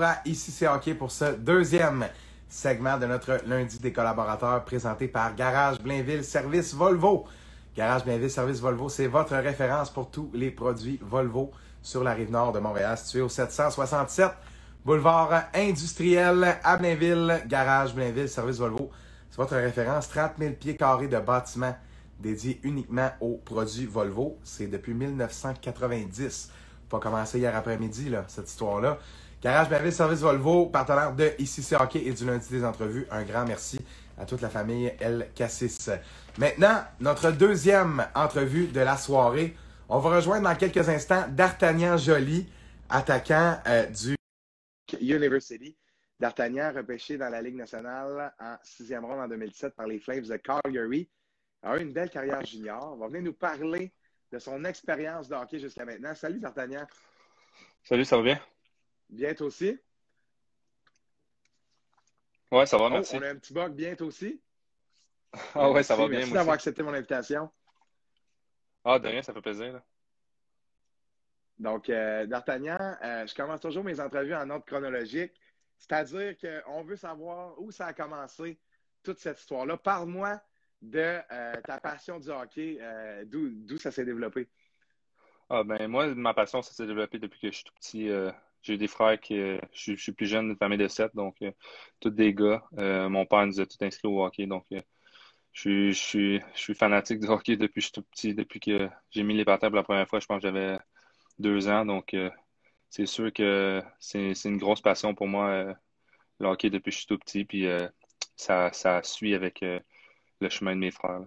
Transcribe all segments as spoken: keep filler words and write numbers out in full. retour à I C C Hockey pour ce deuxième segment de notre lundi des collaborateurs présenté par Garage Blainville Service Volvo. Garage Blainville Service Volvo, c'est votre référence pour tous les produits Volvo sur la rive nord de Montréal, située au sept cent soixante-sept boulevard industriel à Blainville. Garage Blainville Service Volvo, c'est votre référence. trente mille pieds carrés de bâtiments dédiés uniquement aux produits Volvo. C'est depuis mille neuf cent quatre-vingt-dix. Pas commencé hier après-midi, là, cette histoire-là. Garage Blainville Service Volvo, partenaire de I C C Hockey et du lundi des entrevues. Un grand merci à toute la famille El Cassis. Maintenant, notre deuxième entrevue de la soirée. On va rejoindre dans quelques instants D'Artagnan Joly, attaquant euh, du University. D'Artagnan, repêché dans la Ligue nationale en sixième ronde en deux mille dix-sept par les Flames de Calgary, a eu une belle carrière junior. On va venir nous parler de son expérience de hockey jusqu'à maintenant. Salut D'Artagnan. Salut, ça va bien? Bien, toi aussi? Ouais, ça va, oh, merci. On a un petit bug, bien, toi aussi? Ah ouais, merci, ça va bien. Merci d'avoir accepté mon invitation. Ah, de rien, ça fait plaisir. Là. Donc, euh, D'Artagnan, euh, je commence toujours mes entrevues en ordre chronologique. C'est-à-dire qu'on veut savoir où ça a commencé, toute cette histoire-là. Parle-moi de euh, ta passion du hockey, euh, d'où, d'où ça s'est développé. Ah ben moi, ma passion, ça s'est développé depuis que je suis tout petit. Euh, j'ai des frères qui... Euh, je, je suis plus jeune, une famille de sept, donc euh, tous des gars. Euh, mon père nous a tous inscrits au hockey, donc... Euh, Je suis, je, suis, je suis fanatique de hockey depuis que je suis tout petit, depuis que j'ai mis les patins pour la première fois, je pense que j'avais deux ans. Donc, euh, c'est sûr que c'est, c'est une grosse passion pour moi, euh, le hockey, depuis que je suis tout petit. Puis, euh, ça, ça suit avec euh, le chemin de mes frères.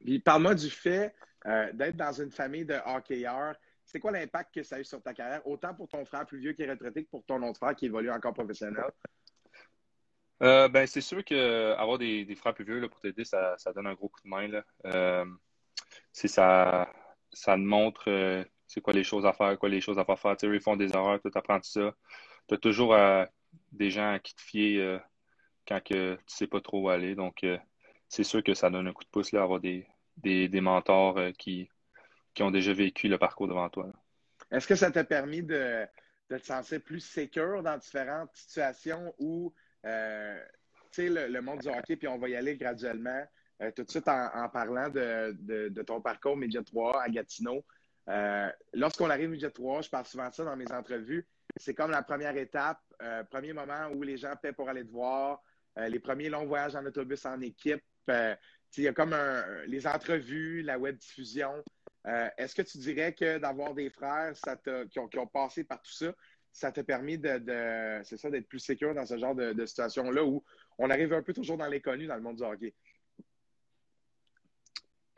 Puis, parle-moi du fait euh, d'être dans une famille de hockeyeurs. C'est quoi l'impact que ça a eu sur ta carrière, autant pour ton frère plus vieux qui est retraité que pour ton autre frère qui évolue encore professionnel? Euh, ben, c'est sûr qu'avoir des, des frères plus vieux là, pour t'aider, ça, ça donne un gros coup de main. Là. Euh, c'est ça, ça te montre euh, c'est quoi les choses à faire, quoi les choses à pas faire. T'sais, ils font des erreurs, toi, t'apprends ça. T'as toujours euh, des gens à qui te fier euh, quand que tu sais pas trop où aller. Donc, euh, c'est sûr que ça donne un coup de pouce, là, avoir des, des, des mentors euh, qui, qui ont déjà vécu le parcours devant toi. Là. Est-ce que ça t'a permis de, de te sentir plus sécure dans différentes situations où... Euh, tu sais, le, le monde du hockey, puis on va y aller graduellement. Euh, tout de suite, en, en parlant de, de, de ton parcours Midget trois à Gatineau, euh, lorsqu'on arrive Midget trois, je parle souvent de ça dans mes entrevues, c'est comme la première étape, euh, premier moment où les gens paient pour aller te voir, euh, les premiers longs voyages en autobus en équipe. Euh, tu sais, il y a comme un, les entrevues, la web diffusion. Euh, est-ce que tu dirais que d'avoir des frères ça t'a, qui, ont, qui ont passé par tout ça, ça t'a permis de, de, c'est ça, d'être plus sécure dans ce genre de, de situation-là où on arrive un peu toujours dans l'inconnu dans le monde du hockey?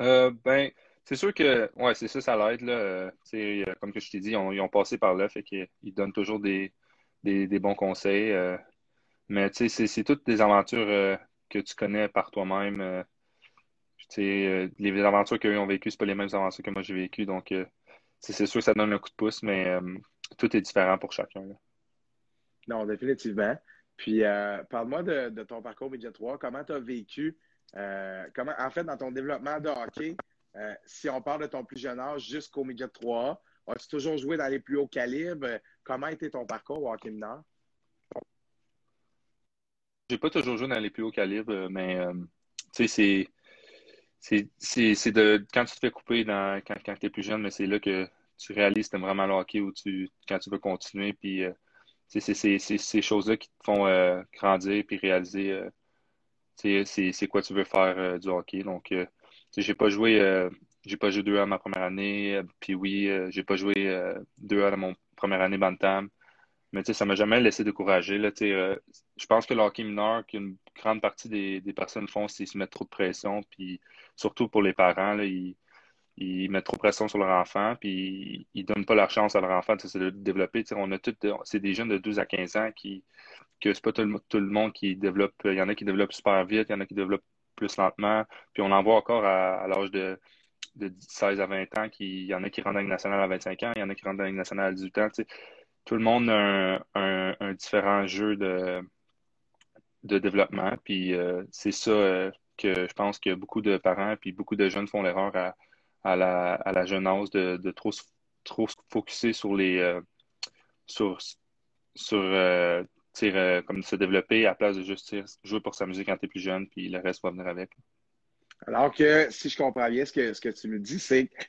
Euh, ben, c'est sûr que, ouais, c'est ça, ça l'aide. Là. Euh, comme que je t'ai dit, on, ils ont passé par là, fait qu'ils donnent toujours des, des, des bons conseils. Euh, mais c'est, c'est toutes des aventures euh, que tu connais par toi-même. Euh, euh, les aventures qu'eux ont vécues, c'est pas les mêmes aventures que moi j'ai vécues. Donc, euh, c'est sûr que ça donne un coup de pouce, mais... Euh, tout est différent pour chacun. Là. Non, définitivement. Puis, euh, parle-moi de, de ton parcours Midget trois. Comment tu as vécu, euh, comment, en fait, dans ton développement de hockey, euh, si on parle de ton plus jeune âge jusqu'au Midget trois, as-tu toujours joué dans les plus hauts calibres? Comment était ton parcours au hockey mineur? J'ai pas toujours joué dans les plus hauts calibres, mais euh, tu sais, c'est, c'est, c'est, c'est de quand tu te fais couper dans, quand, quand tu es plus jeune, mais c'est là que tu réalises que t'aimes vraiment le hockey ou tu, quand tu veux continuer. Puis, euh, c'est, c'est, c'est, c'est ces choses-là qui te font euh, grandir puis réaliser euh, c'est, c'est quoi tu veux faire euh, du hockey. Donc, euh, j'ai pas joué euh, j'ai pas joué deux ans ma première année. Euh, puis oui, euh, j'ai pas joué euh, deux ans à mon première année Bantam. Mais ça m'a jamais laissé décourager. Là, euh, je pense que le hockey mineur, qu'une grande partie des, des personnes font, c'est qu'ils se mettent trop de pression. Puis surtout pour les parents, là, ils... ils mettent trop de pression sur leur enfant, puis ils ne donnent pas leur chance à leur enfant de se développer. T'sais, on a tout de, c'est des jeunes de douze à quinze ans qui que c'est pas tout le, tout le monde qui développe. Il y en a qui développent super vite, il y en a qui développent plus lentement. Puis on en voit encore à, à l'âge de, de seize à vingt ans. Qui, il y en a qui rentrent dans la Ligue nationale à vingt-cinq ans, il y en a qui rentrent dans la Ligue nationale à dix-huit ans. T'sais. Tout le monde a un, un, un différent jeu de, de développement. Puis euh, c'est ça euh, que je pense que beaucoup de parents puis beaucoup de jeunes font l'erreur à à la, à la jeune âge de, de trop trop focusser sur les euh, sur sur euh, tir, euh, comme se développer à la place de juste tir, jouer pour s'amuser quand tu es plus jeune, puis le reste va venir avec. Alors que, si je comprends bien ce que, ce que tu me dis, c'est que,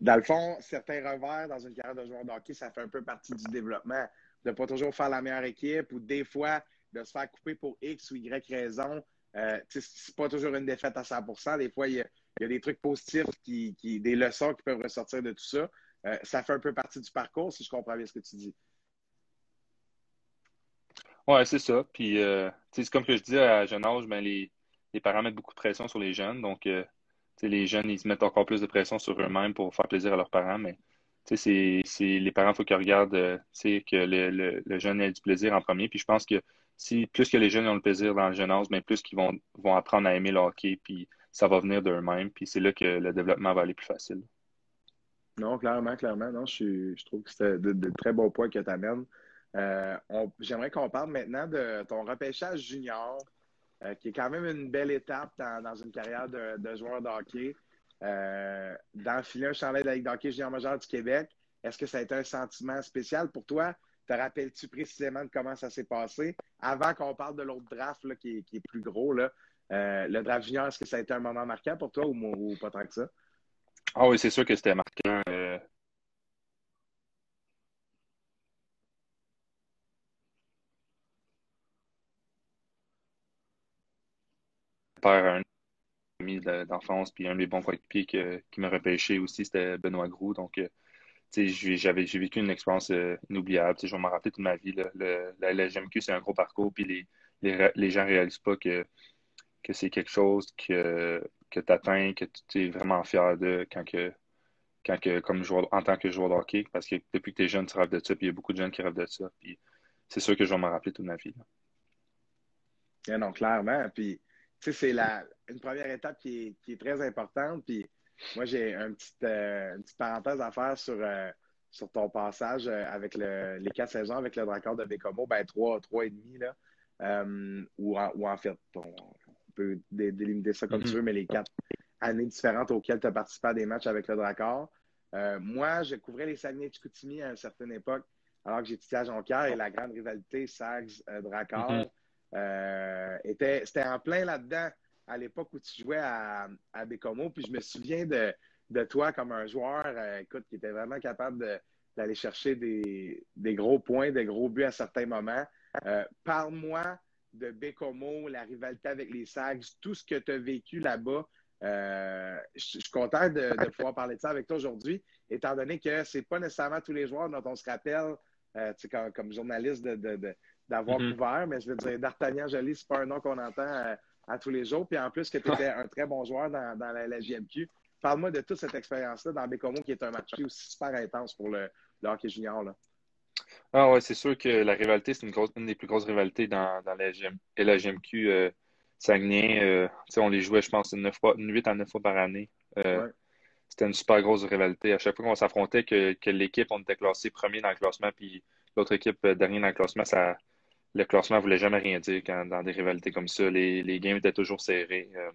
dans le fond, certains revers dans une carrière de joueur de hockey, ça fait un peu partie du développement. De ne pas toujours faire la meilleure équipe ou des fois de se faire couper pour X ou Y raison. Euh, c'est pas toujours une défaite à cent pour cent. Des fois, il y a, y a des trucs positifs, qui, qui, des leçons qui peuvent ressortir de tout ça. Euh, ça fait un peu partie du parcours, si je comprends bien ce que tu dis. Oui, c'est ça. Puis, euh, c'est comme que je disais à jeune âge, ben, les, les parents mettent beaucoup de pression sur les jeunes. Donc, euh, les jeunes, ils se mettent encore plus de pression sur eux-mêmes pour faire plaisir à leurs parents. Mais c'est, c'est, les parents, il faut qu'ils regardent euh, que le, le, le jeune ait du plaisir en premier. Puis, je pense que si plus que les jeunes ont le plaisir dans le jeune âge, bien, plus qu'ils vont, vont apprendre à aimer le hockey. Puis, ça va venir d'eux-mêmes. Puis, c'est là que le développement va aller plus facile. Non, clairement, clairement. Non, je, je trouve que c'est de, de très bons points que tu amènes. Euh, J'aimerais qu'on parle maintenant de ton repêchage junior, euh, qui est quand même une belle étape dans, dans une carrière de, de joueur de hockey. Euh, D'enfiler un chandail de la Ligue de hockey junior majeure du Québec, est-ce que ça a été un sentiment spécial pour toi? Te rappelles-tu précisément de comment ça s'est passé? Avant qu'on parle de l'autre draft là, qui, est, qui est plus gros, là, euh, le draft junior, est-ce que ça a été un moment marquant pour toi ou, ou pas tant que ça? Ah oui, c'est sûr que c'était marquant. Euh... par un ami d'enfance, puis un des bons coéquipiers qui m'a repêché aussi, c'était Benoît Groux. Donc, euh, j'avais j'ai vécu une expérience euh, inoubliable. T'sais, je vais m'en rappeler toute ma vie. Là. Le, la L H J M Q, c'est un gros parcours, puis les, les, les gens ne réalisent pas que, que c'est quelque chose que, que tu atteins, que tu es vraiment fier de quand que, quand que, comme joueur, en tant que joueur de hockey, parce que depuis que tu es jeune, tu rêves de ça, puis il y a beaucoup de jeunes qui rêvent de ça. Puis c'est sûr que je vais m'en rappeler toute ma vie. Là. Yeah, non, clairement. Puis c'est une première étape qui est, qui est très importante. Puis moi, j'ai un petit, euh, une petite parenthèse à faire sur, euh, sur ton passage avec le, les quatre saisons avec le Drakkar de Baie-Comeau, ben trois, trois et demi, là. Euh, ou, en, ou en fait, on peut dé délimiter ça comme mm-hmm. tu veux, mais les quatre années différentes auxquelles tu as participé à des matchs avec le Drakkar. Euh, moi, je couvrais les Saguenay-Chicoutimi à une certaine époque, alors que j'étudiais à Jonquière et la grande rivalité Sags-Drakkar. Mm-hmm. Euh, était, c'était en plein là-dedans à l'époque où tu jouais à, à Baie-Comeau. Puis je me souviens de, de toi comme un joueur euh, écoute, qui était vraiment capable d'aller de, chercher des, des gros points, des gros buts à certains moments. Euh, Parle-moi de Baie-Comeau, la rivalité avec les Sags, tout ce que tu as vécu là-bas. Euh, je suis content de, de pouvoir parler de ça avec toi aujourd'hui, étant donné que c'est pas nécessairement tous les joueurs dont on se rappelle euh, comme, comme journaliste de, de, de d'avoir mm-hmm. couvert, mais je veux dire, D'Artagnan Joly, c'est pas un nom qu'on entend à, à tous les jours. Puis en plus que tu étais un très bon joueur dans, dans la L H J M Q. Parle-moi de toute cette expérience-là dans Baie-Comeau, qui est un match aussi super intense pour le, le hockey junior. Là. Ah ouais, c'est sûr que la rivalité, c'est une, une des plus grosses rivalités dans, dans la L H J M Q euh, Saguenay. Euh, on les jouait, je pense, une huit à neuf fois par année. Euh, ouais. C'était une super grosse rivalité. À chaque fois qu'on s'affrontait, que, que l'équipe, on était classé premier dans le classement, puis l'autre équipe euh, dernier dans le classement, ça... Le classement ne voulait jamais rien dire quand, dans des rivalités comme ça. Les, les games étaient toujours serrés. Euh,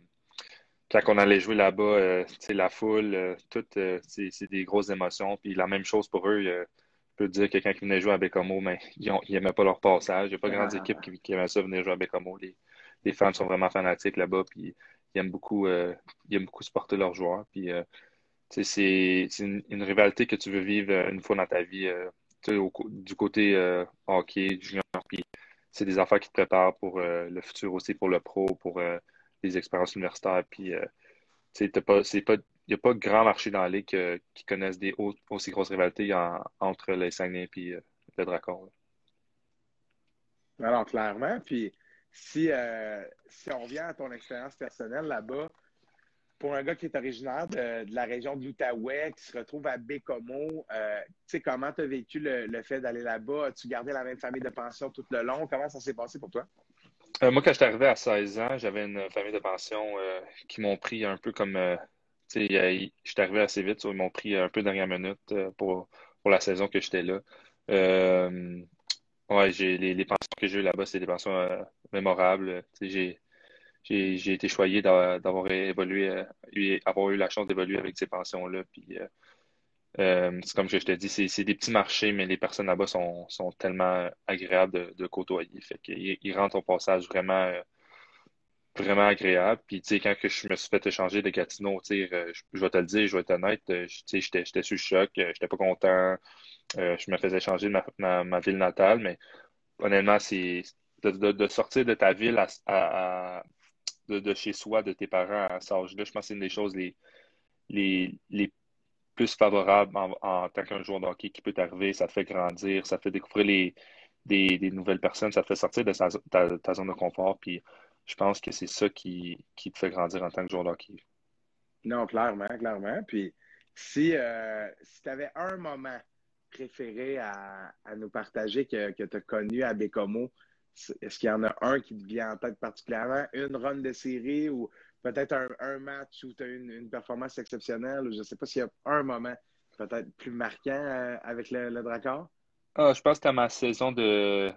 quand on allait jouer là-bas, euh, la foule, euh, tout, euh, c'est des grosses émotions. Puis la même chose pour eux. Euh, je peux dire que quand ils venaient jouer à Baie-Comeau, ben, ils n'aimaient pas leur passage. Il n'y a pas ah. grande équipe qui, qui aimait ça venir jouer à Baie-Comeau. Les, les fans sont vraiment fanatiques là-bas. Puis ils aiment beaucoup, euh, ils aiment beaucoup supporter leurs joueurs. Puis euh, c'est une, une rivalité que tu veux vivre une fois dans ta vie. Euh, au, du côté euh, hockey, junior, puis c'est des affaires qui te préparent pour euh, le futur aussi, pour le pro, pour euh, les expériences universitaires. Puis, euh, il n'y a pas de grand marché dans la ligue euh, qui connaissent des autres, aussi grosses rivalités en, entre les Saguenay et euh, le Drakkar. Alors, clairement. Puis, si, euh, si on revient à ton expérience personnelle là-bas, pour un gars qui est originaire de, de la région de l'Outaouais, qui se retrouve à Baie-Comeau, euh, tu sais, comment tu as vécu le, le fait d'aller là-bas? As-tu gardé la même famille de pension tout le long? Comment ça s'est passé pour toi? Euh, moi, quand j'étais arrivé à seize ans, j'avais une famille de pension euh, qui m'ont pris un peu comme... Euh, tu sais, euh, j'étais arrivé assez vite, ils m'ont pris un peu dernière minute euh, pour, pour la saison que j'étais là. Euh, ouais, j'ai les, les pensions que j'ai eues là-bas, c'est des pensions euh, mémorables. Tu sais, j'ai... J'ai été choyé d'avoir évolué, avoir eu la chance d'évoluer avec ces pensions-là. Puis, euh, Euh, c'est comme je te dis, c'est, c'est des petits marchés, mais les personnes là-bas sont, sont tellement agréables de, de côtoyer. Fait qu'ils ils rendent ton passage vraiment, euh, vraiment agréable. Puis, tu sais, quand que je me suis fait échanger de Gatineau, tu sais, euh, je, je vais te le dire, je vais être honnête, euh, tu sais, j'étais, j'étais sous le choc, euh, j'étais pas content, euh, je me faisais échanger de ma, ma, ma ville natale, mais honnêtement, c'est de, de, de sortir de ta ville à, à, à, de, de chez soi, de tes parents à cet âge-là, je pense que c'est une des choses les, les, les plus favorable en, en tant qu'un joueur de hockey qui peut t'arriver. Ça te fait grandir, ça te fait découvrir les, des, des nouvelles personnes, ça te fait sortir de sa, ta, ta zone de confort. Puis je pense que c'est ça qui, qui te fait grandir en tant que joueur de hockey. Non, clairement, clairement. Puis si, euh, si tu avais un moment préféré à, à nous partager que, que tu as connu à Baie-Comeau, est-ce qu'il y en a un qui te vient en tête particulièrement? Une run de série ou peut-être un, un match où tu as eu une, une performance exceptionnelle, ou je ne sais pas s'il y a un moment peut-être plus marquant euh, avec le, le Drakkar? Ah, je pense que c'était ma saison de,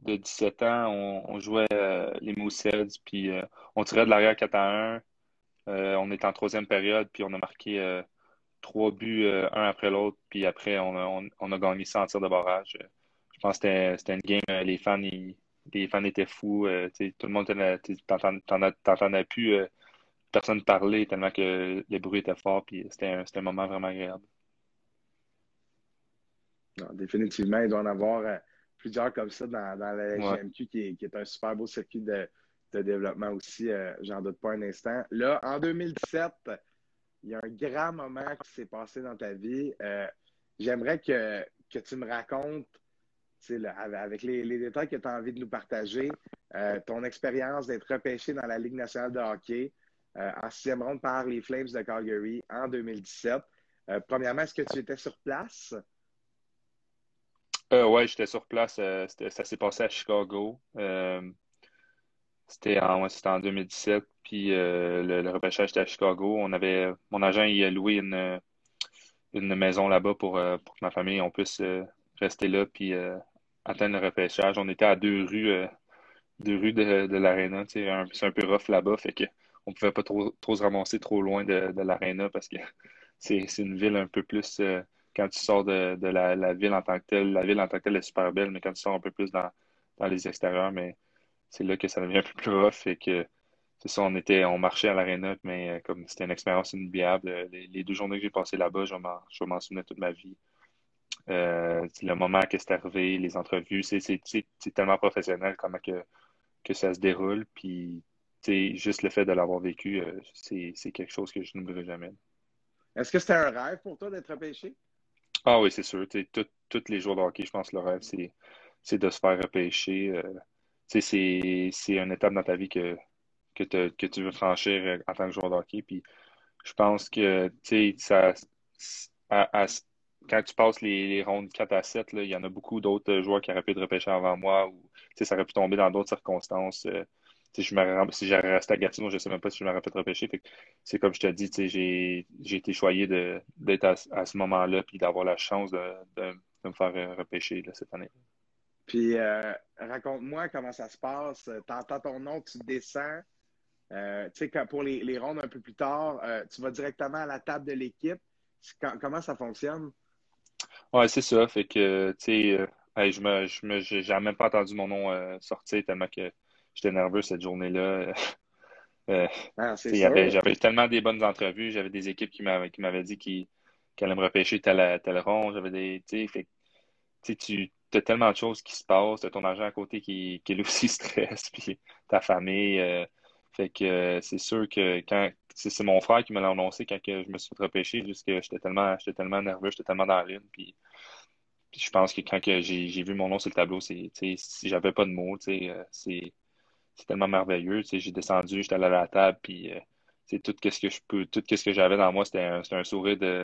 de dix-sept ans. On, on jouait euh, les Mooseheads, puis euh, on tirait de l'arrière quatre à un. Euh, on était en troisième période, puis on a marqué euh, trois buts, euh, un après l'autre, puis après, on a, on, on a gagné sans tir de barrage. Je pense que c'était, c'était une game, les fans, ils, les fans étaient fous. Euh, tout le monde, t'entendais, t'entendais plus... Euh, personne parlait tellement que le bruit était fort, puis c'était un, c'était un moment vraiment agréable. Non, définitivement, il doit en avoir euh, plusieurs comme ça dans, dans la L H J M Q, ouais. qui, qui est un super beau circuit de, de développement aussi, euh, j'en doute pas un instant. Là, en deux mille dix-sept, il y a un grand moment qui s'est passé dans ta vie. Euh, j'aimerais que, que tu me racontes, là, avec les, les détails que tu as envie de nous partager, euh, ton expérience d'être repêché dans la Ligue nationale de hockey, Euh, en sixième ronde par les Flames de Calgary en deux mille dix-sept. Euh, premièrement, est-ce que tu étais sur place? Euh, oui, j'étais sur place. Euh, ça s'est passé à Chicago. Euh, c'était, en, ouais, c'était en deux mille dix-sept. Puis euh, le, le repêchage était à Chicago. On avait, mon agent il a loué une, une maison là-bas pour, euh, pour que ma famille on puisse euh, rester là puis euh, atteindre le repêchage. On était à deux rues, euh, deux rues de, de l'aréna. C'est un, c'est un peu rough là-bas. Fait que on pouvait pas trop, trop se ramasser trop loin de, de l'aréna parce que c'est, c'est une ville un peu plus... Euh, quand tu sors de, de la, la ville en tant que telle, la ville en tant que telle est super belle, mais quand tu sors un peu plus dans, dans les extérieurs, mais c'est là que ça devient un peu plus rough et que c'est ça, on, était, on marchait à l'aréna, mais comme c'était une expérience inoubliable. Les, les deux journées que j'ai passées là-bas, je m'en, je m'en souvenais toute ma vie. Euh, le moment que c'est arrivé, les entrevues, c'est, c'est, c'est, c'est tellement professionnel comment que, que ça se déroule, puis c'est juste le fait de l'avoir vécu, c'est, c'est quelque chose que je n'oublierai jamais. Est-ce que c'était un rêve pour toi d'être repêché? Ah oui, c'est sûr. Tous les joueurs de hockey, je pense que le rêve, c'est, c'est de se faire repêcher. C'est, c'est une étape dans ta vie que, que, te, que tu veux franchir en tant que joueur de hockey. Puis, je pense que ça, à, à, quand tu passes les, les rondes quatre à sept, il y en a beaucoup d'autres joueurs qui auraient pu être repêchés avant moi. Ou, ça aurait pu tomber dans d'autres circonstances. Si j'avais resté à Gatineau, je ne sais même pas si je m'aurais fait repêcher. Fait que c'est comme je te dis, j'ai, j'ai été choyé de, d'être à, à ce moment-là et d'avoir la chance de, de, de me faire repêcher là, cette année. Puis euh, raconte-moi comment ça se passe. Tu entends ton nom, tu descends. Euh, tu sais, pour les, les rondes un peu plus tard, euh, tu vas directement à la table de l'équipe. Quand, comment ça fonctionne? Oui, c'est ça. Fait que, tu sais, euh, hey, je me, je me, j'ai même pas entendu mon nom euh, sortir tellement que j'étais nerveux cette journée-là. Euh, ah, c'est y avait, j'avais tellement des bonnes entrevues. J'avais des équipes qui m'avaient, qui m'avaient dit qu'ils, qu'elles allaient me repêcher tel, tel rond. J'avais des, t'sais, fait, t'sais, tu as tellement de choses qui se passent. Tu as ton agent à côté qui, qui lui aussi stresse, puis ta famille. Euh, fait que euh, c'est sûr que quand c'est, c'est mon frère qui me l'a annoncé quand que je me suis repêché, juste que j'étais tellement, j'étais tellement nerveux, j'étais tellement dans la lune. Puis, puis je pense que quand que j'ai, j'ai vu mon nom sur le tableau, c'est, si j'avais pas de mots, euh, c'est... c'est tellement merveilleux. J'ai descendu, j'étais allé à la table, puis euh, tout, ce que je peux, tout ce que j'avais dans moi, c'était un, c'était un sourire de,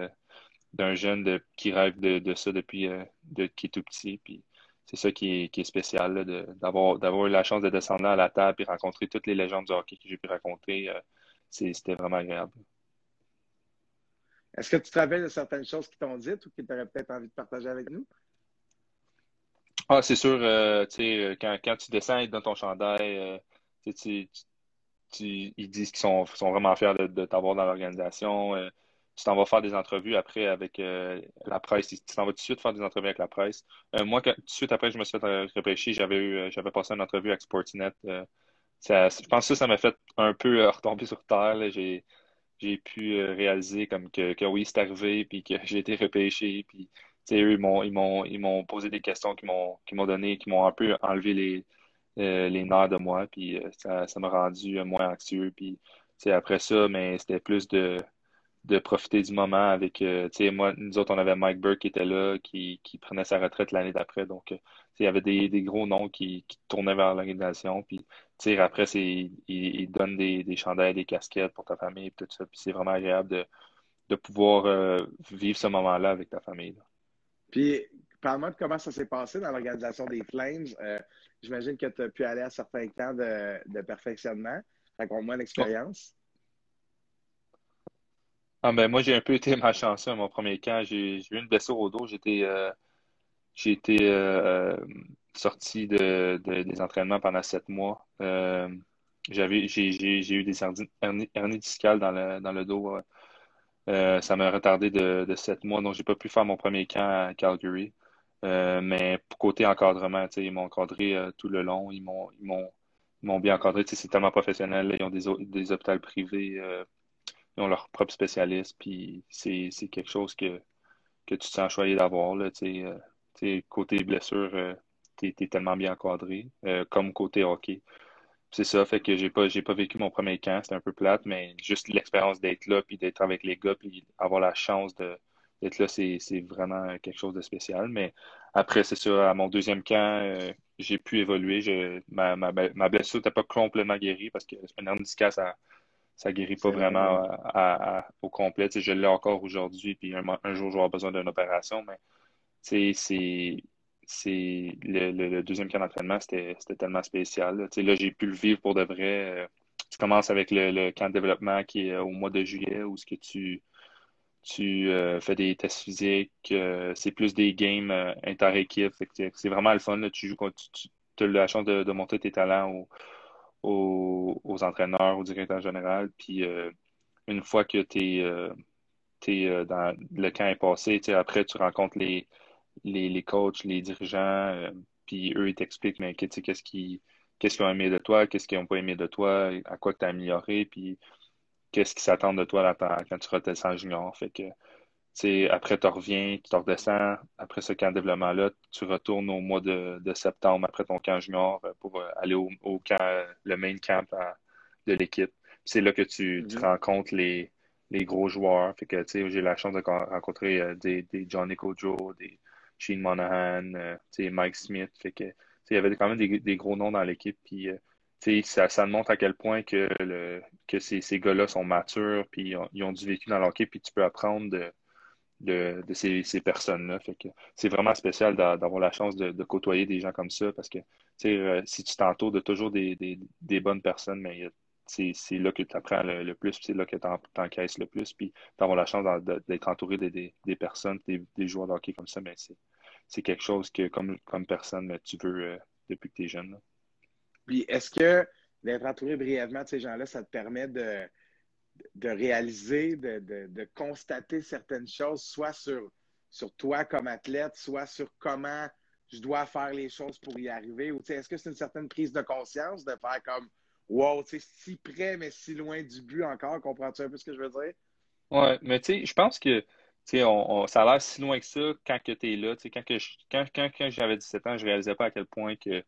d'un jeune de, qui rêve de, de ça depuis euh, de, qui est tout petit. Puis c'est ça qui est, qui est spécial, là, de, d'avoir, d'avoir eu la chance de descendre à la table et rencontrer toutes les légendes du hockey que j'ai pu raconter. Euh, c'est, c'était vraiment agréable. Est-ce que tu te rappelles de certaines choses qu'ils t'ont dites ou que tu aurais peut-être envie de partager avec nous? Ah, c'est sûr, euh, tu sais, quand, quand tu descends dans ton chandail, euh, tu, tu, tu, ils disent qu'ils sont, sont vraiment fiers de, de t'avoir dans l'organisation. Euh, tu t'en vas faire des entrevues après avec euh, la presse. Tu t'en vas tout de suite faire des entrevues avec la presse. Euh, moi, quand, tout de suite après que je me suis fait repêcher, j'avais eu, j'avais passé une entrevue avec Sportinet. Euh, ça, je pense que ça m'a fait un peu euh, retomber sur terre. Là. J'ai, j'ai pu euh, réaliser comme que, que oui, c'est arrivé, puis que j'ai été repêché. Puis, eux, ils m'ont, ils m'ont, ils m'ont posé des questions qui m'ont, qui m'ont donné, qui m'ont un peu enlevé les, euh, les nerfs de moi. Puis euh, ça, ça m'a rendu moins anxieux. Puis, après ça, mais c'était plus de, de profiter du moment avec, euh, tu sais, moi, nous autres, on avait Mike Burke qui était là, qui, qui prenait sa retraite l'année d'après. Donc, il y avait des, des gros noms qui, qui tournaient vers l'organisation. Puis, tu sais, après, c'est, ils, ils donnent des, des chandails, des casquettes pour ta famille, tout ça. Puis, c'est vraiment agréable de, de pouvoir euh, vivre ce moment-là avec ta famille. Là. Puis, parle-moi de comment ça s'est passé dans l'organisation des Flames. Euh, j'imagine que tu as pu aller à certains camps de, de perfectionnement. Raconte-moi l'expérience. Ah ben moi, j'ai un peu été malchanceux à mon premier camp. J'ai, j'ai eu une blessure au dos. J'étais euh, j'ai été euh, sorti de, de, des entraînements pendant sept mois. Euh, j'avais, j'ai, j'ai, j'ai eu des hernies, hernies discales dans le, dans le dos. Ouais. Euh, ça m'a retardé de, de sept mois, donc j'ai pas pu faire mon premier camp à Calgary. Euh, mais côté encadrement, ils m'ont encadré euh, tout le long. Ils m'ont, ils m'ont, ils m'ont bien encadré. T'sais, c'est tellement professionnel. Là, ils ont des, des hôpitaux privés. Euh, ils ont leur propre spécialiste. Puis c'est, c'est quelque chose que, que tu te sens choyé d'avoir. Là, t'sais, euh, t'sais, côté blessure, euh, tu es tellement bien encadré. Euh, comme côté hockey. C'est ça, fait que j'ai pas j'ai pas vécu mon premier camp, c'était un peu plate, mais juste l'expérience d'être là, puis d'être avec les gars, puis avoir la chance de, d'être là, c'est, c'est vraiment quelque chose de spécial. Mais après, c'est ça, à mon deuxième camp, euh, j'ai pu évoluer. Je, ma, ma, ma blessure n'était pas complètement guérie, parce que une hernie discale, ça ça guérit pas vraiment à, à, à, au complet. T'sais, je l'ai encore aujourd'hui, puis un, un jour, j'aurai besoin d'une opération, mais c'est... c'est le, le, le deuxième camp d'entraînement, c'était, c'était tellement spécial. Là. là, j'ai pu le vivre pour de vrai. Tu commences avec le, le camp de développement qui est au mois de juillet, où ce que tu, tu euh, fais des tests physiques. Euh, c'est plus des games euh, inter-équipe. Fait que c'est vraiment le fun. Là. Tu joues, tu, tu as la chance de, de monter tes talents au, au, aux entraîneurs, au directeur général. Puis euh, une fois que t'es, euh, t'es, euh, dans, le camp est passé, après, tu rencontres les Les, les coachs, les dirigeants, euh, puis eux, ils t'expliquent mais, qu'est-ce qu'ils, qu'est-ce qu'ils ont aimé de toi, qu'est-ce qu'ils n'ont pas aimé de toi, à quoi tu as amélioré, puis qu'est-ce qu'ils s'attendent de toi là, quand tu redescends junior. Fait que, après, tu reviens, tu redescends. Après ce camp de développement-là, tu retournes au mois de, de septembre après ton camp junior pour aller au, au camp, le main camp à, de l'équipe. Puis c'est là que tu, tu rencontres les, les gros joueurs. Fait que, j'ai la chance de rencontrer des, des Johnny Gaudreau, des Shane Monahan, euh, Mike Smith. Fait que il y avait quand même des, des gros noms dans l'équipe. Puis euh, ça, ça montre à quel point que, le, que ces, ces gars-là sont matures, puis on, ils ont du vécu dans leur équipe, puis tu peux apprendre de, de, de ces, ces personnes-là. Fait que c'est vraiment spécial d'a, d'avoir la chance de, de côtoyer des gens comme ça, parce que euh, si tu t'entoures de toujours des, des, des bonnes personnes, mais c'est, c'est là que tu apprends le, le plus, puis c'est là que tu encaisses le plus, puis d'avoir la chance d'en, d'être entouré de, de, des personnes, des, des joueurs de hockey comme ça, mais c'est, c'est quelque chose que, comme, comme personne, tu veux euh, depuis que tu es jeune. Là. Puis est-ce que d'être entouré brièvement de ces gens-là, ça te permet de, de réaliser, de, de, de constater certaines choses, soit sur, sur toi comme athlète, soit sur comment je dois faire les choses pour y arriver, ou est-ce que c'est une certaine prise de conscience de faire comme wow, tu sais, si près, mais si loin du but encore, comprends-tu un peu ce que je veux dire? Ouais, mais tu sais, je pense que on, on, ça a l'air si loin que ça quand que tu es là. Quand, que je, quand, quand, quand j'avais dix-sept ans, je ne réalisais pas à quel point que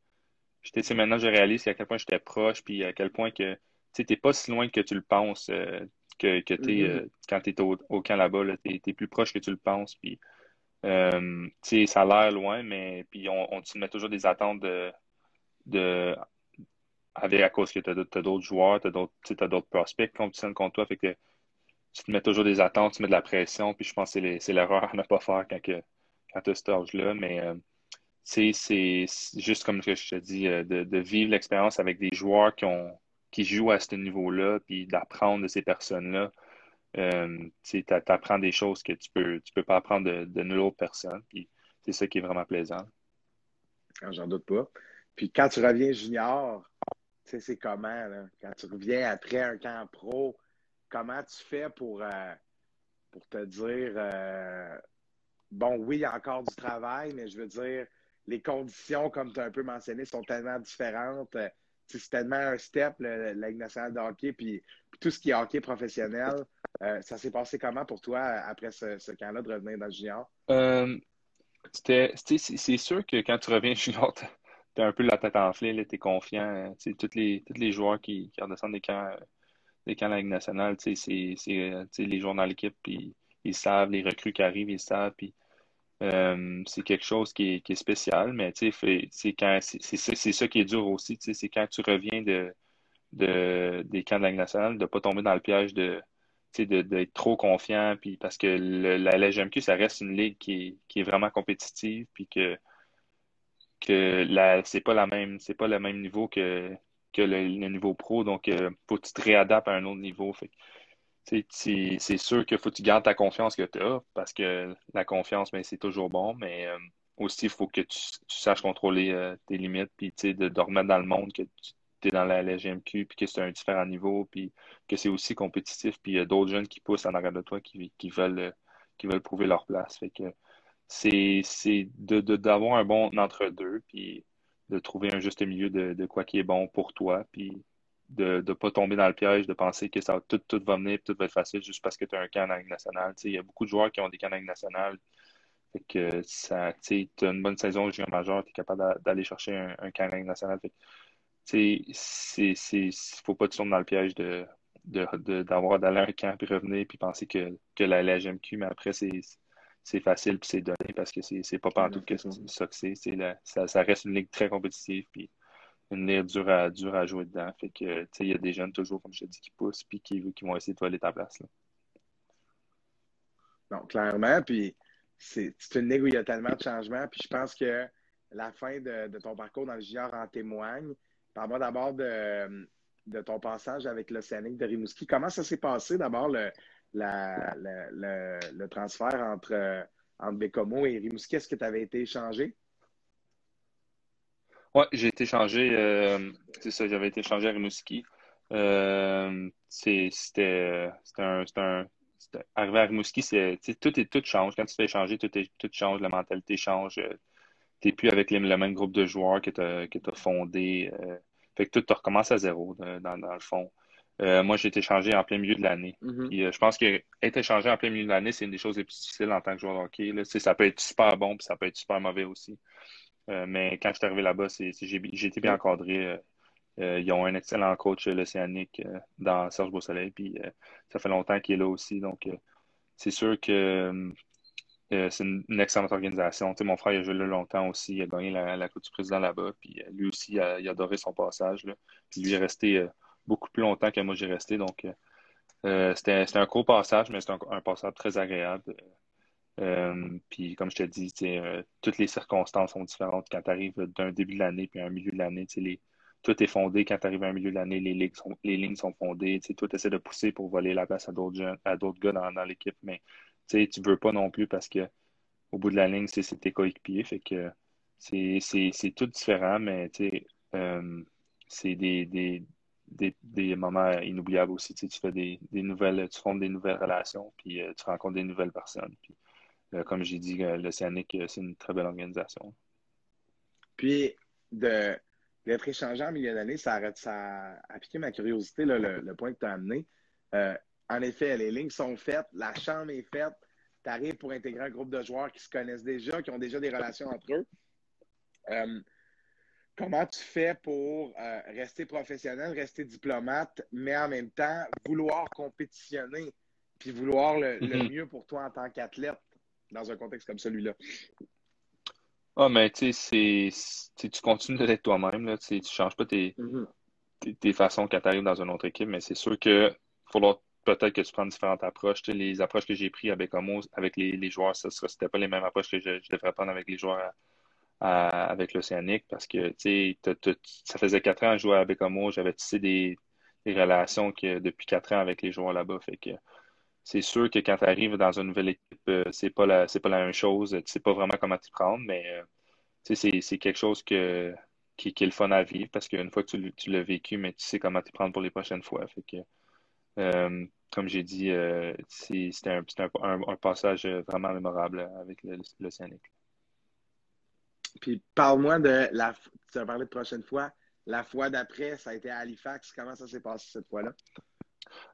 j'étais. Maintenant, je réalise à quel point j'étais proche, puis à quel point que tu n'es pas si loin que tu le penses euh, que, que t'es, mm-hmm. euh, quand tu es au, au camp là-bas. Là, tu es plus proche que tu le penses. Puis, euh, tu sais, ça a l'air loin, mais puis on, on te met toujours des attentes de. de avec à cause que tu as d'autres joueurs, tu as d'autres, d'autres prospects qui compétitionnent contre toi. Fait que tu te mets toujours des attentes, tu mets de la pression. Puis je pense que c'est, les, c'est l'erreur à ne pas faire quand, quand tu as cet âge-là. Mais euh, c'est, c'est juste comme je te dis, de, de vivre l'expérience avec des joueurs qui, ont, qui jouent à ce niveau-là, puis d'apprendre de ces personnes-là. Euh, tu apprends des choses que tu peux, tu peux pas apprendre de, de nulle autre personne. Puis c'est ça qui est vraiment plaisant. Ah, j'en doute pas. Puis quand tu reviens junior, c'est, c'est comment, là? Quand tu reviens après un camp pro, comment tu fais pour, euh, pour te dire, euh, bon, oui, il y a encore du travail, mais je veux dire, les conditions, comme tu as un peu mentionné, sont tellement différentes. Euh, c'est tellement un step, le, la Ligue nationale de hockey, puis, puis tout ce qui est hockey professionnel. Euh, ça s'est passé comment pour toi après ce, ce camp-là de revenir dans le junior? Euh, c'était, c'est sûr que quand tu reviens junior, tu as un peu la tête enflée, tu es confiant. Tous les, tous les joueurs qui, qui redescendent des camps, des camps de la Ligue nationale, c'est, c'est, les joueurs dans l'équipe, puis ils savent, les recrues qui arrivent, ils savent. Puis, Euh, c'est quelque chose qui est, qui est spécial, mais tu sais, c'est quand c'est, c'est, c'est ça qui est dur aussi, tu sais, c'est quand tu reviens de, de, des camps de la Ligue nationale, de ne pas tomber dans le piège de, tu sais, de, d'être trop confiant, puis parce que le, la L H J M Q, ça reste une ligue qui est, qui est vraiment compétitive, puis que, que la, c'est pas la même, c'est pas le même niveau que, que le, le niveau pro, donc euh, faut que tu te réadaptes à un autre niveau, fait c'est sûr qu'il faut que tu gardes ta confiance que tu as, parce que la confiance, ben, c'est toujours bon, mais euh, aussi, il faut que tu, tu saches contrôler euh, tes limites, puis de, de remettre dans le monde que tu es dans la L H J M Q, puis que c'est un différent niveau, puis que c'est aussi compétitif, puis il y a d'autres jeunes qui poussent en arrière de toi qui, qui, veulent, euh, qui veulent prouver leur place. Fait que c'est de, de, d'avoir un bon entre-deux, puis de trouver un juste milieu de, de quoi qui est bon pour toi, puis de ne pas tomber dans le piège, de penser que ça, tout, tout va venir, tout va être facile juste parce que tu as un camp en Ligue nationale. Il y a beaucoup de joueurs qui ont des camps en Ligue nationale. Fait que ça, tu as une bonne saison de junior majeur, tu es capable d'aller chercher un, un camp en Ligue nationale. Il ne faut pas te tomber dans le piège de, de, de, d'avoir d'aller à un camp, puis revenir, puis penser que, que la L H J M Q, mais après, c'est, c'est facile, puis c'est donné, parce que c'est, c'est pas pantoute que ça que c'est. c'est la, ça, ça reste une ligue très compétitive, puis une ligue dure à, dure à jouer dedans. Fait que, tu sais, il y a des jeunes toujours, comme je te dis, qui poussent puis qui, qui vont essayer de voler ta place. Là. Non, clairement. Puis c'est une ligue où il y a tellement de changements. Puis je pense que la fin de, de ton parcours dans le junior en témoigne. Parle-moi d'abord de, de ton passage avec l'Océanique de Rimouski. Comment ça s'est passé d'abord le, la, la, le, le transfert entre, entre Baie-Comeau et Rimouski? Est-ce que tu avais été échangé? Oui, j'ai été changé, euh, c'est ça, j'avais été changé à Rimouski. Euh, c'était un, un, arrivé à Rimouski, tout, est, tout change. Quand tu te fais changer, tout, est, tout change, la mentalité change. Tu n'es plus avec les, le même groupe de joueurs que tu as fondé. Euh, fait que tout recommence à zéro, de, dans, dans le fond. Euh, moi, j'ai été changé en plein milieu de l'année. Mm-hmm. euh, je pense que être changé en plein milieu de l'année, c'est une des choses les plus difficiles en tant que joueur de hockey. Là. Ça peut être super bon, puis ça peut être super mauvais aussi. Euh, mais quand je suis arrivé là-bas, c'est, c'est, j'ai, j'ai été bien encadré. Euh, euh, ils ont un excellent coach, l'Océanique, euh, dans Serge Beausoleil. Puis euh, ça fait longtemps qu'il est là aussi. Donc, euh, c'est sûr que euh, c'est une, une excellente organisation. Tu sais, mon frère, il a joué là longtemps aussi. Il a gagné la, la Coupe du Président là-bas. Puis euh, lui aussi, il a, il a adoré son passage. Là. Puis lui, il est resté euh, beaucoup plus longtemps que moi, j'ai resté. Donc, euh, c'était, c'était un court passage, mais c'était un, un passage très agréable. Euh, puis comme je te dis, euh, toutes les circonstances sont différentes quand tu arrives d'un début de l'année puis à un milieu de l'année. Les, tout est fondé quand tu arrives à un milieu de l'année, les lignes sont, les lignes sont fondées. Toi, tu essaies de pousser pour voler la place à d'autres jeunes, à d'autres gars dans, dans l'équipe, mais tu ne veux pas non plus parce que au bout de la ligne, c'est, c'est tes coéquipiers. Fait que c'est, c'est, c'est tout différent, mais euh, c'est des, des, des, des moments inoubliables aussi. Tu fais des, des nouvelles, tu formes des nouvelles relations, puis euh, tu rencontres des nouvelles personnes. Puis, comme j'ai dit, l'Océanique, c'est une très belle organisation. Puis, de, d'être échangé en milieu d'année, ça a, ça a piqué ma curiosité, là, le, le point que tu as amené. Euh, en effet, les lignes sont faites, la chambre est faite, tu arrives pour intégrer un groupe de joueurs qui se connaissent déjà, qui ont déjà des relations entre eux. Euh, comment tu fais pour euh, rester professionnel, rester diplomate, mais en même temps, vouloir compétitionner puis vouloir le, le mieux pour toi en tant qu'athlète? Dans un contexte comme celui-là. Ah, mais tu sais, tu continues d'être toi-même. Là, tu ne changes pas tes, mm-hmm. tes, tes façons quand tu arrives dans une autre équipe, mais c'est sûr qu'il faudra peut-être que tu prennes différentes approches. T'sais, les approches que j'ai prises avec Homo, avec les, les joueurs, ce n'était pas les mêmes approches que je, je devrais prendre avec les joueurs à, à, avec l'Océanique, parce que t'sais, t'as, t'as, ça faisait quatre ans que je jouais avec Homo. J'avais tissé des, des relations que, depuis quatre ans avec les joueurs là-bas. Fait que c'est sûr que quand tu arrives dans une nouvelle équipe, c'est pas la, c'est pas la même chose. Tu sais pas vraiment comment t'y prendre, mais c'est, c'est quelque chose que, qui, qui est le fun à vivre, parce qu'une fois que tu, tu l'as vécu, mais tu sais comment t'y prendre pour les prochaines fois. Fait que, euh, comme j'ai dit, euh, c'était un, un, un passage vraiment mémorable avec l'Océanique. Puis parle-moi de la, tu as parlé de prochaine fois, la fois d'après, ça a été à Halifax. Comment ça s'est passé cette fois-là?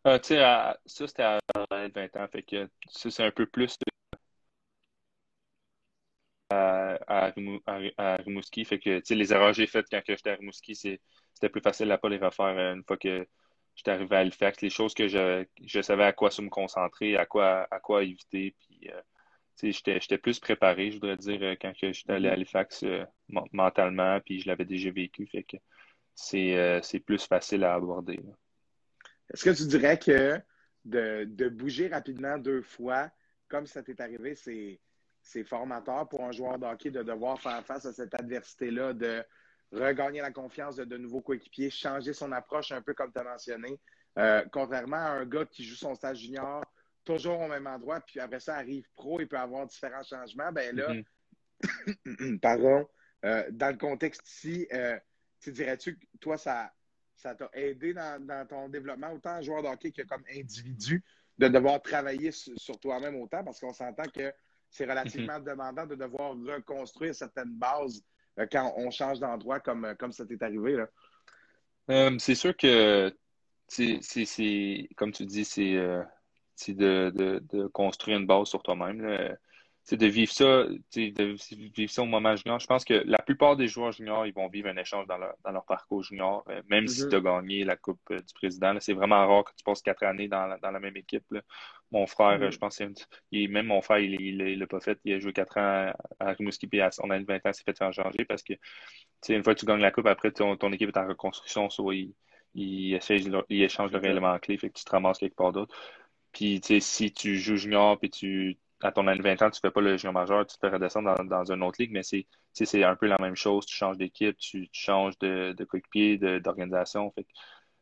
Euh, tu sais, ça c'était à vingt ans, fait que ça c'est un peu plus à, à, à, à Rimouski, fait que tu sais, les erreurs que j'ai faites quand j'étais à Rimouski, c'était plus facile à ne pas les refaire une fois que j'étais arrivé à Halifax. Les choses que je, je savais à quoi se me concentrer, à quoi, à quoi éviter, puis euh, j'étais plus préparé, je voudrais dire, quand j'étais allé à Halifax euh, mentalement, puis je l'avais déjà vécu, fait que c'est euh, plus facile à aborder. Est-ce que tu dirais que de, de bouger rapidement deux fois, comme ça t'est arrivé, c'est formateur pour un joueur de hockey de devoir faire face à cette adversité-là, de regagner la confiance de de nouveaux coéquipiers, changer son approche un peu comme tu as mentionné, euh, contrairement à un gars qui joue son stage junior toujours au même endroit, puis après ça arrive pro, il peut avoir différents changements. Ben là, mm-hmm. pardon, euh, dans le contexte ici, euh, tu dirais-tu que toi, ça ça t'a aidé dans, dans ton développement, autant joueur de hockey que comme individu, de devoir travailler su, sur toi-même autant, parce qu'on s'entend que c'est relativement mm-hmm. demandant de devoir reconstruire certaines bases euh, quand on change d'endroit comme, comme ça t'est arrivé. Euh, c'est sûr que, c'est, c'est, c'est, comme tu dis, c'est... Euh... De, de, de construire une base sur toi-même. De vivre ça, de vivre ça au moment junior. Je pense que la plupart des joueurs juniors, ils vont vivre un échange dans leur, dans leur parcours junior, même mm-hmm. si tu as gagné la Coupe du Président. C'est vraiment rare que tu passes quatre années dans la, dans la même équipe. Là. Mon frère, mm-hmm. je pense, il, même mon frère, il ne l'a pas fait. Il a joué quatre ans à Rimouski, puis à son année de vingt ans, il s'est fait changer parce que une fois que tu gagnes la Coupe, après ton, ton équipe est en reconstruction, soit ils il il échangent leur élément clé, fait que tu te ramasses quelque part d'autre. Puis, tu sais, si tu joues junior, puis tu, à ton année de vingt ans, tu ne fais pas le junior majeur, tu te fais redescendre dans, dans une autre ligue, mais c'est c'est un peu la même chose. Tu changes d'équipe, tu, tu changes de, de coéquipier, d'organisation.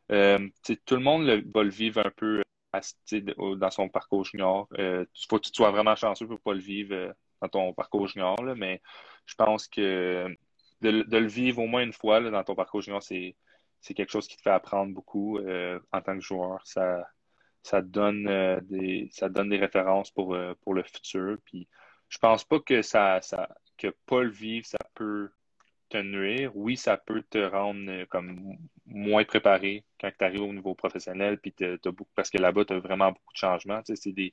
Euh, tout le monde le, va le vivre un peu à, dans son parcours junior. Il euh, faut que tu sois vraiment chanceux pour ne pas le vivre dans ton parcours junior, là, mais je pense que de, de le vivre au moins une fois là, dans ton parcours junior, c'est quelque chose qui te fait apprendre beaucoup euh, en tant que joueur. Ça... Ça donne, euh, des, ça donne des références pour, euh, pour le futur. Puis, je pense pas que ça, ça que pas le vivre, ça peut te nuire. Oui, ça peut te rendre euh, comme moins préparé quand tu arrives au niveau professionnel. Puis t'as, t'as beaucoup, parce que là-bas, tu as vraiment beaucoup de changements. C'est des,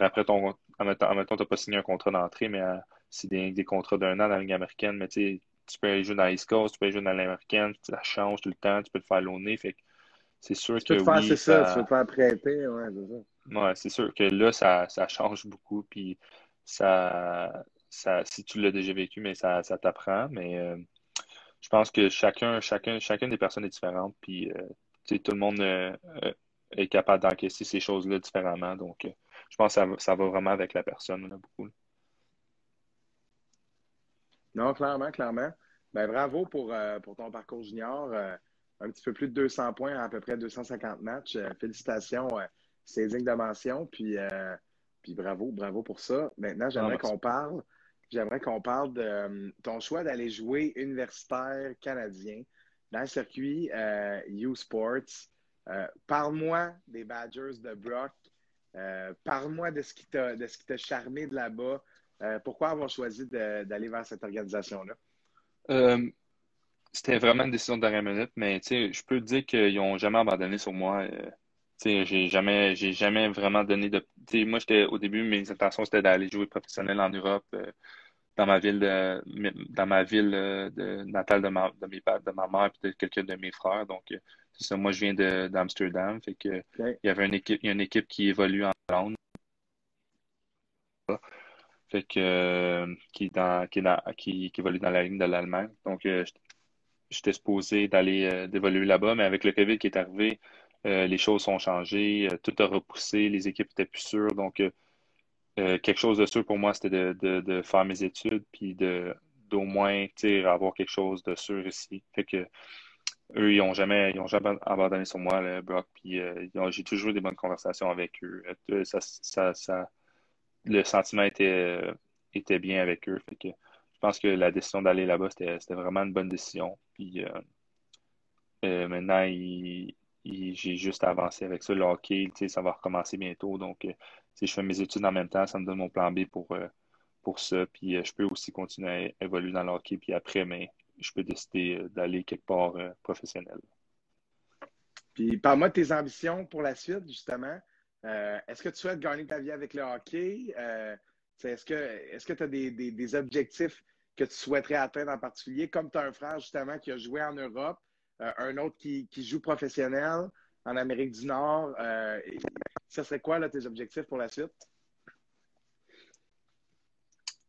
après, ton, en même temps, tu n'as pas signé un contrat d'entrée, mais euh, c'est des, des contrats d'un an dans la Ligue américaine. Mais tu peux aller jouer dans l'East Coast, tu peux aller jouer dans l'américaine, ça change tout le temps, tu peux te faire loaner. Fait que c'est sûr tu peux que te oui, faire, ça, ça... Tu peux te faire prêter, ouais, c'est ça. Ouais, c'est sûr que là, ça, ça change beaucoup, puis ça, ça, si tu l'as déjà vécu, mais ça, ça t'apprend, mais euh, je pense que chacun, chacun, chacune des personnes est différente, puis euh, tu sais, tout le monde euh, est capable d'encaisser ces choses-là différemment, donc euh, je pense que ça, ça va vraiment avec la personne, là, beaucoup. Là. Non, clairement, clairement. Ben, bravo pour, euh, pour ton parcours junior. Euh... Un petit peu plus de deux cents points à, à peu près deux cent cinquante matchs. Euh, félicitations, euh, c'est digne de mention. Puis, euh, puis bravo, bravo pour ça. Maintenant, j'aimerais qu'on parle, j'aimerais qu'on parle de euh, ton choix d'aller jouer universitaire canadien dans le circuit euh, U-Sports. Euh, parle-moi des Badgers de Brock. Euh, parle-moi de ce qui t'a de ce qui t'a charmé de là-bas. Euh, pourquoi avoir choisi d'aller vers cette organisation-là? Euh... C'était vraiment une décision de dernière minute, mais je peux te dire qu'ils n'ont jamais abandonné sur moi. Euh, j'ai jamais, j'ai jamais vraiment donné de. T'sais, moi, j'étais au début, mes intentions c'était d'aller jouer professionnel en Europe, euh, dans ma ville, de, dans ma ville euh, de, natale de ma, de mes pères, de ma mère et de quelqu'un de mes frères. Donc, euh, c'est ça. Moi, je viens d'Amsterdam, fait que okay. Il y avait une équipe, il y a une équipe qui évolue en Hollande. Fait que euh, qui dans, qui dans, qui, qui évolue dans la ligne de l'Allemagne. Donc euh, j'étais supposé d'aller euh, d'évoluer là-bas, mais avec le COVID qui est arrivé, euh, les choses ont changé, euh, tout a repoussé, les équipes étaient plus sûres. Donc, euh, euh, quelque chose de sûr pour moi, c'était de, de, de faire mes études, puis de d'au moins avoir quelque chose de sûr ici. Fait que eux, ils n'ont jamais, ils ont jamais abandonné sur moi, le Brock, puis euh, j'ai toujours eu des bonnes conversations avec eux. Euh, ça, ça, ça, le sentiment était, euh, était bien avec eux. Fait que je pense que la décision d'aller là-bas, c'était vraiment une bonne décision. Puis euh, euh, maintenant, ils, j'ai juste avancé avec ça. Le hockey, ça va recommencer bientôt. Donc, je fais mes études en même temps. Ça me donne mon plan B pour, euh, pour ça. Puis, euh, je peux aussi continuer à évoluer dans le hockey. Puis après, mais je peux décider d'aller quelque part euh, professionnel. Puis, parle-moi de tes ambitions pour la suite, justement. Euh, est-ce que tu souhaites gagner ta vie avec le hockey? Euh, est-ce que est-ce que tu as des, des, des objectifs que tu souhaiterais atteindre en particulier? Comme tu as un frère, justement, qui a joué en Europe, euh, un autre qui, qui joue professionnel en Amérique du Nord. Euh, et ça serait quoi, là, tes objectifs pour la suite?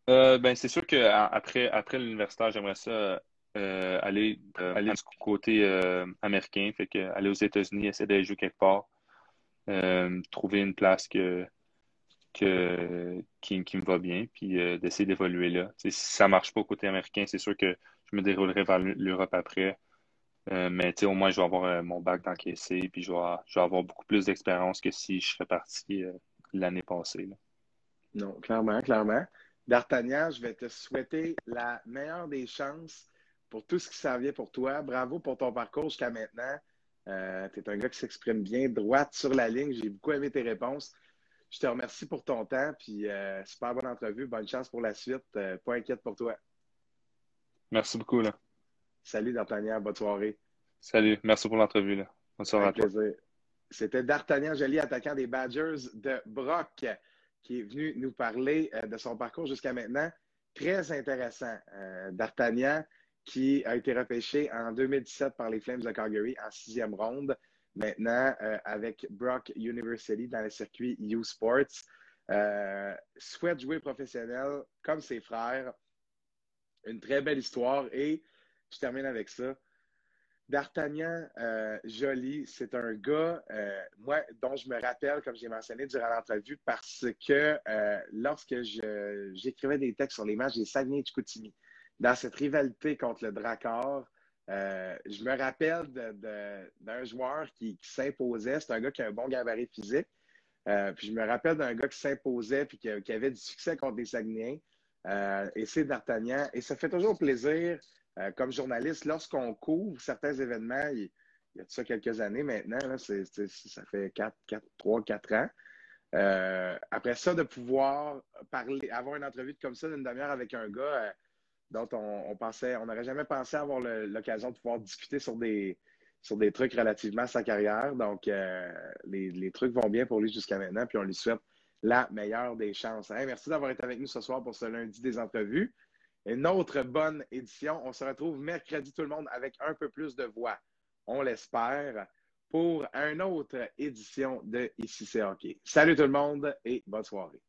Euh, ben, c'est sûr qu'après après l'universitaire, j'aimerais ça euh, aller, euh, aller du côté euh, américain, fait que aller aux États-Unis, essayer d'aller jouer quelque part. Euh, trouver une place que, que, qui, qui me va bien, puis euh, d'essayer d'évoluer là. T'sais, si ça ne marche pas au côté américain, c'est sûr que je me déroulerai vers l'Europe après. Euh, mais au moins, je vais avoir euh, mon bac dans K C, puis je vais, je vais avoir beaucoup plus d'expérience que si je serais parti euh, l'année passée. Là. Non, clairement, clairement. D'Artagnan, je vais te souhaiter la meilleure des chances pour tout ce qui s'en vient pour toi. Bravo pour ton parcours jusqu'à maintenant. Euh, tu es un gars qui s'exprime bien, droite sur la ligne. J'ai beaucoup aimé tes réponses. Je te remercie pour ton temps. Puis, euh, super bonne entrevue. Bonne chance pour la suite. Euh, pas inquiète pour toi. Merci beaucoup. Là. Salut, D'Artagnan. Bonne soirée. Salut. Merci pour l'entrevue. Là. Bonne soirée à toi. Avec plaisir. C'était D'Artagnan Joly, attaquant des Badgers de Brock, qui est venu nous parler euh, de son parcours jusqu'à maintenant. Très intéressant. Euh, D'Artagnan, qui a été repêché en deux mille dix-sept par les Flames de Calgary en sixième ronde, maintenant euh, avec Brock University dans le circuit U-Sports. Euh, souhaite jouer professionnel comme ses frères. Une très belle histoire. Et je termine avec ça. D'Artagnan euh, Joly, c'est un gars euh, moi, dont je me rappelle, comme j'ai mentionné durant l'entrevue, parce que euh, lorsque je, j'écrivais des textes sur les matchs des Saguenay-Chicoutimi, dans cette rivalité contre le Drakkar, euh, je me rappelle de, de, d'un joueur qui, qui s'imposait. C'est un gars qui a un bon gabarit physique. Euh, puis je me rappelle d'un gars qui s'imposait puis qui, qui avait du succès contre des Saguenayens. Euh, et c'est D'Artagnan. Et ça fait toujours plaisir, euh, comme journaliste, lorsqu'on couvre certains événements. Il, il y a de ça quelques années maintenant. Là, c'est, c'est, ça fait quatre, quatre, trois, quatre ans. Euh, après ça, de pouvoir parler, avoir une entrevue comme ça d'une demi-heure avec un gars... Euh, dont on, on pensait, on n'aurait jamais pensé avoir le, l'occasion de pouvoir discuter sur des, sur des trucs relativement à sa carrière. Donc, euh, les, les trucs vont bien pour lui jusqu'à maintenant, puis on lui souhaite la meilleure des chances. Hey, merci d'avoir été avec nous ce soir pour ce lundi des entrevues. Une autre bonne édition. On se retrouve mercredi, tout le monde, avec un peu plus de voix, on l'espère, pour une autre édition de I C C Hockey. Salut tout le monde et bonne soirée.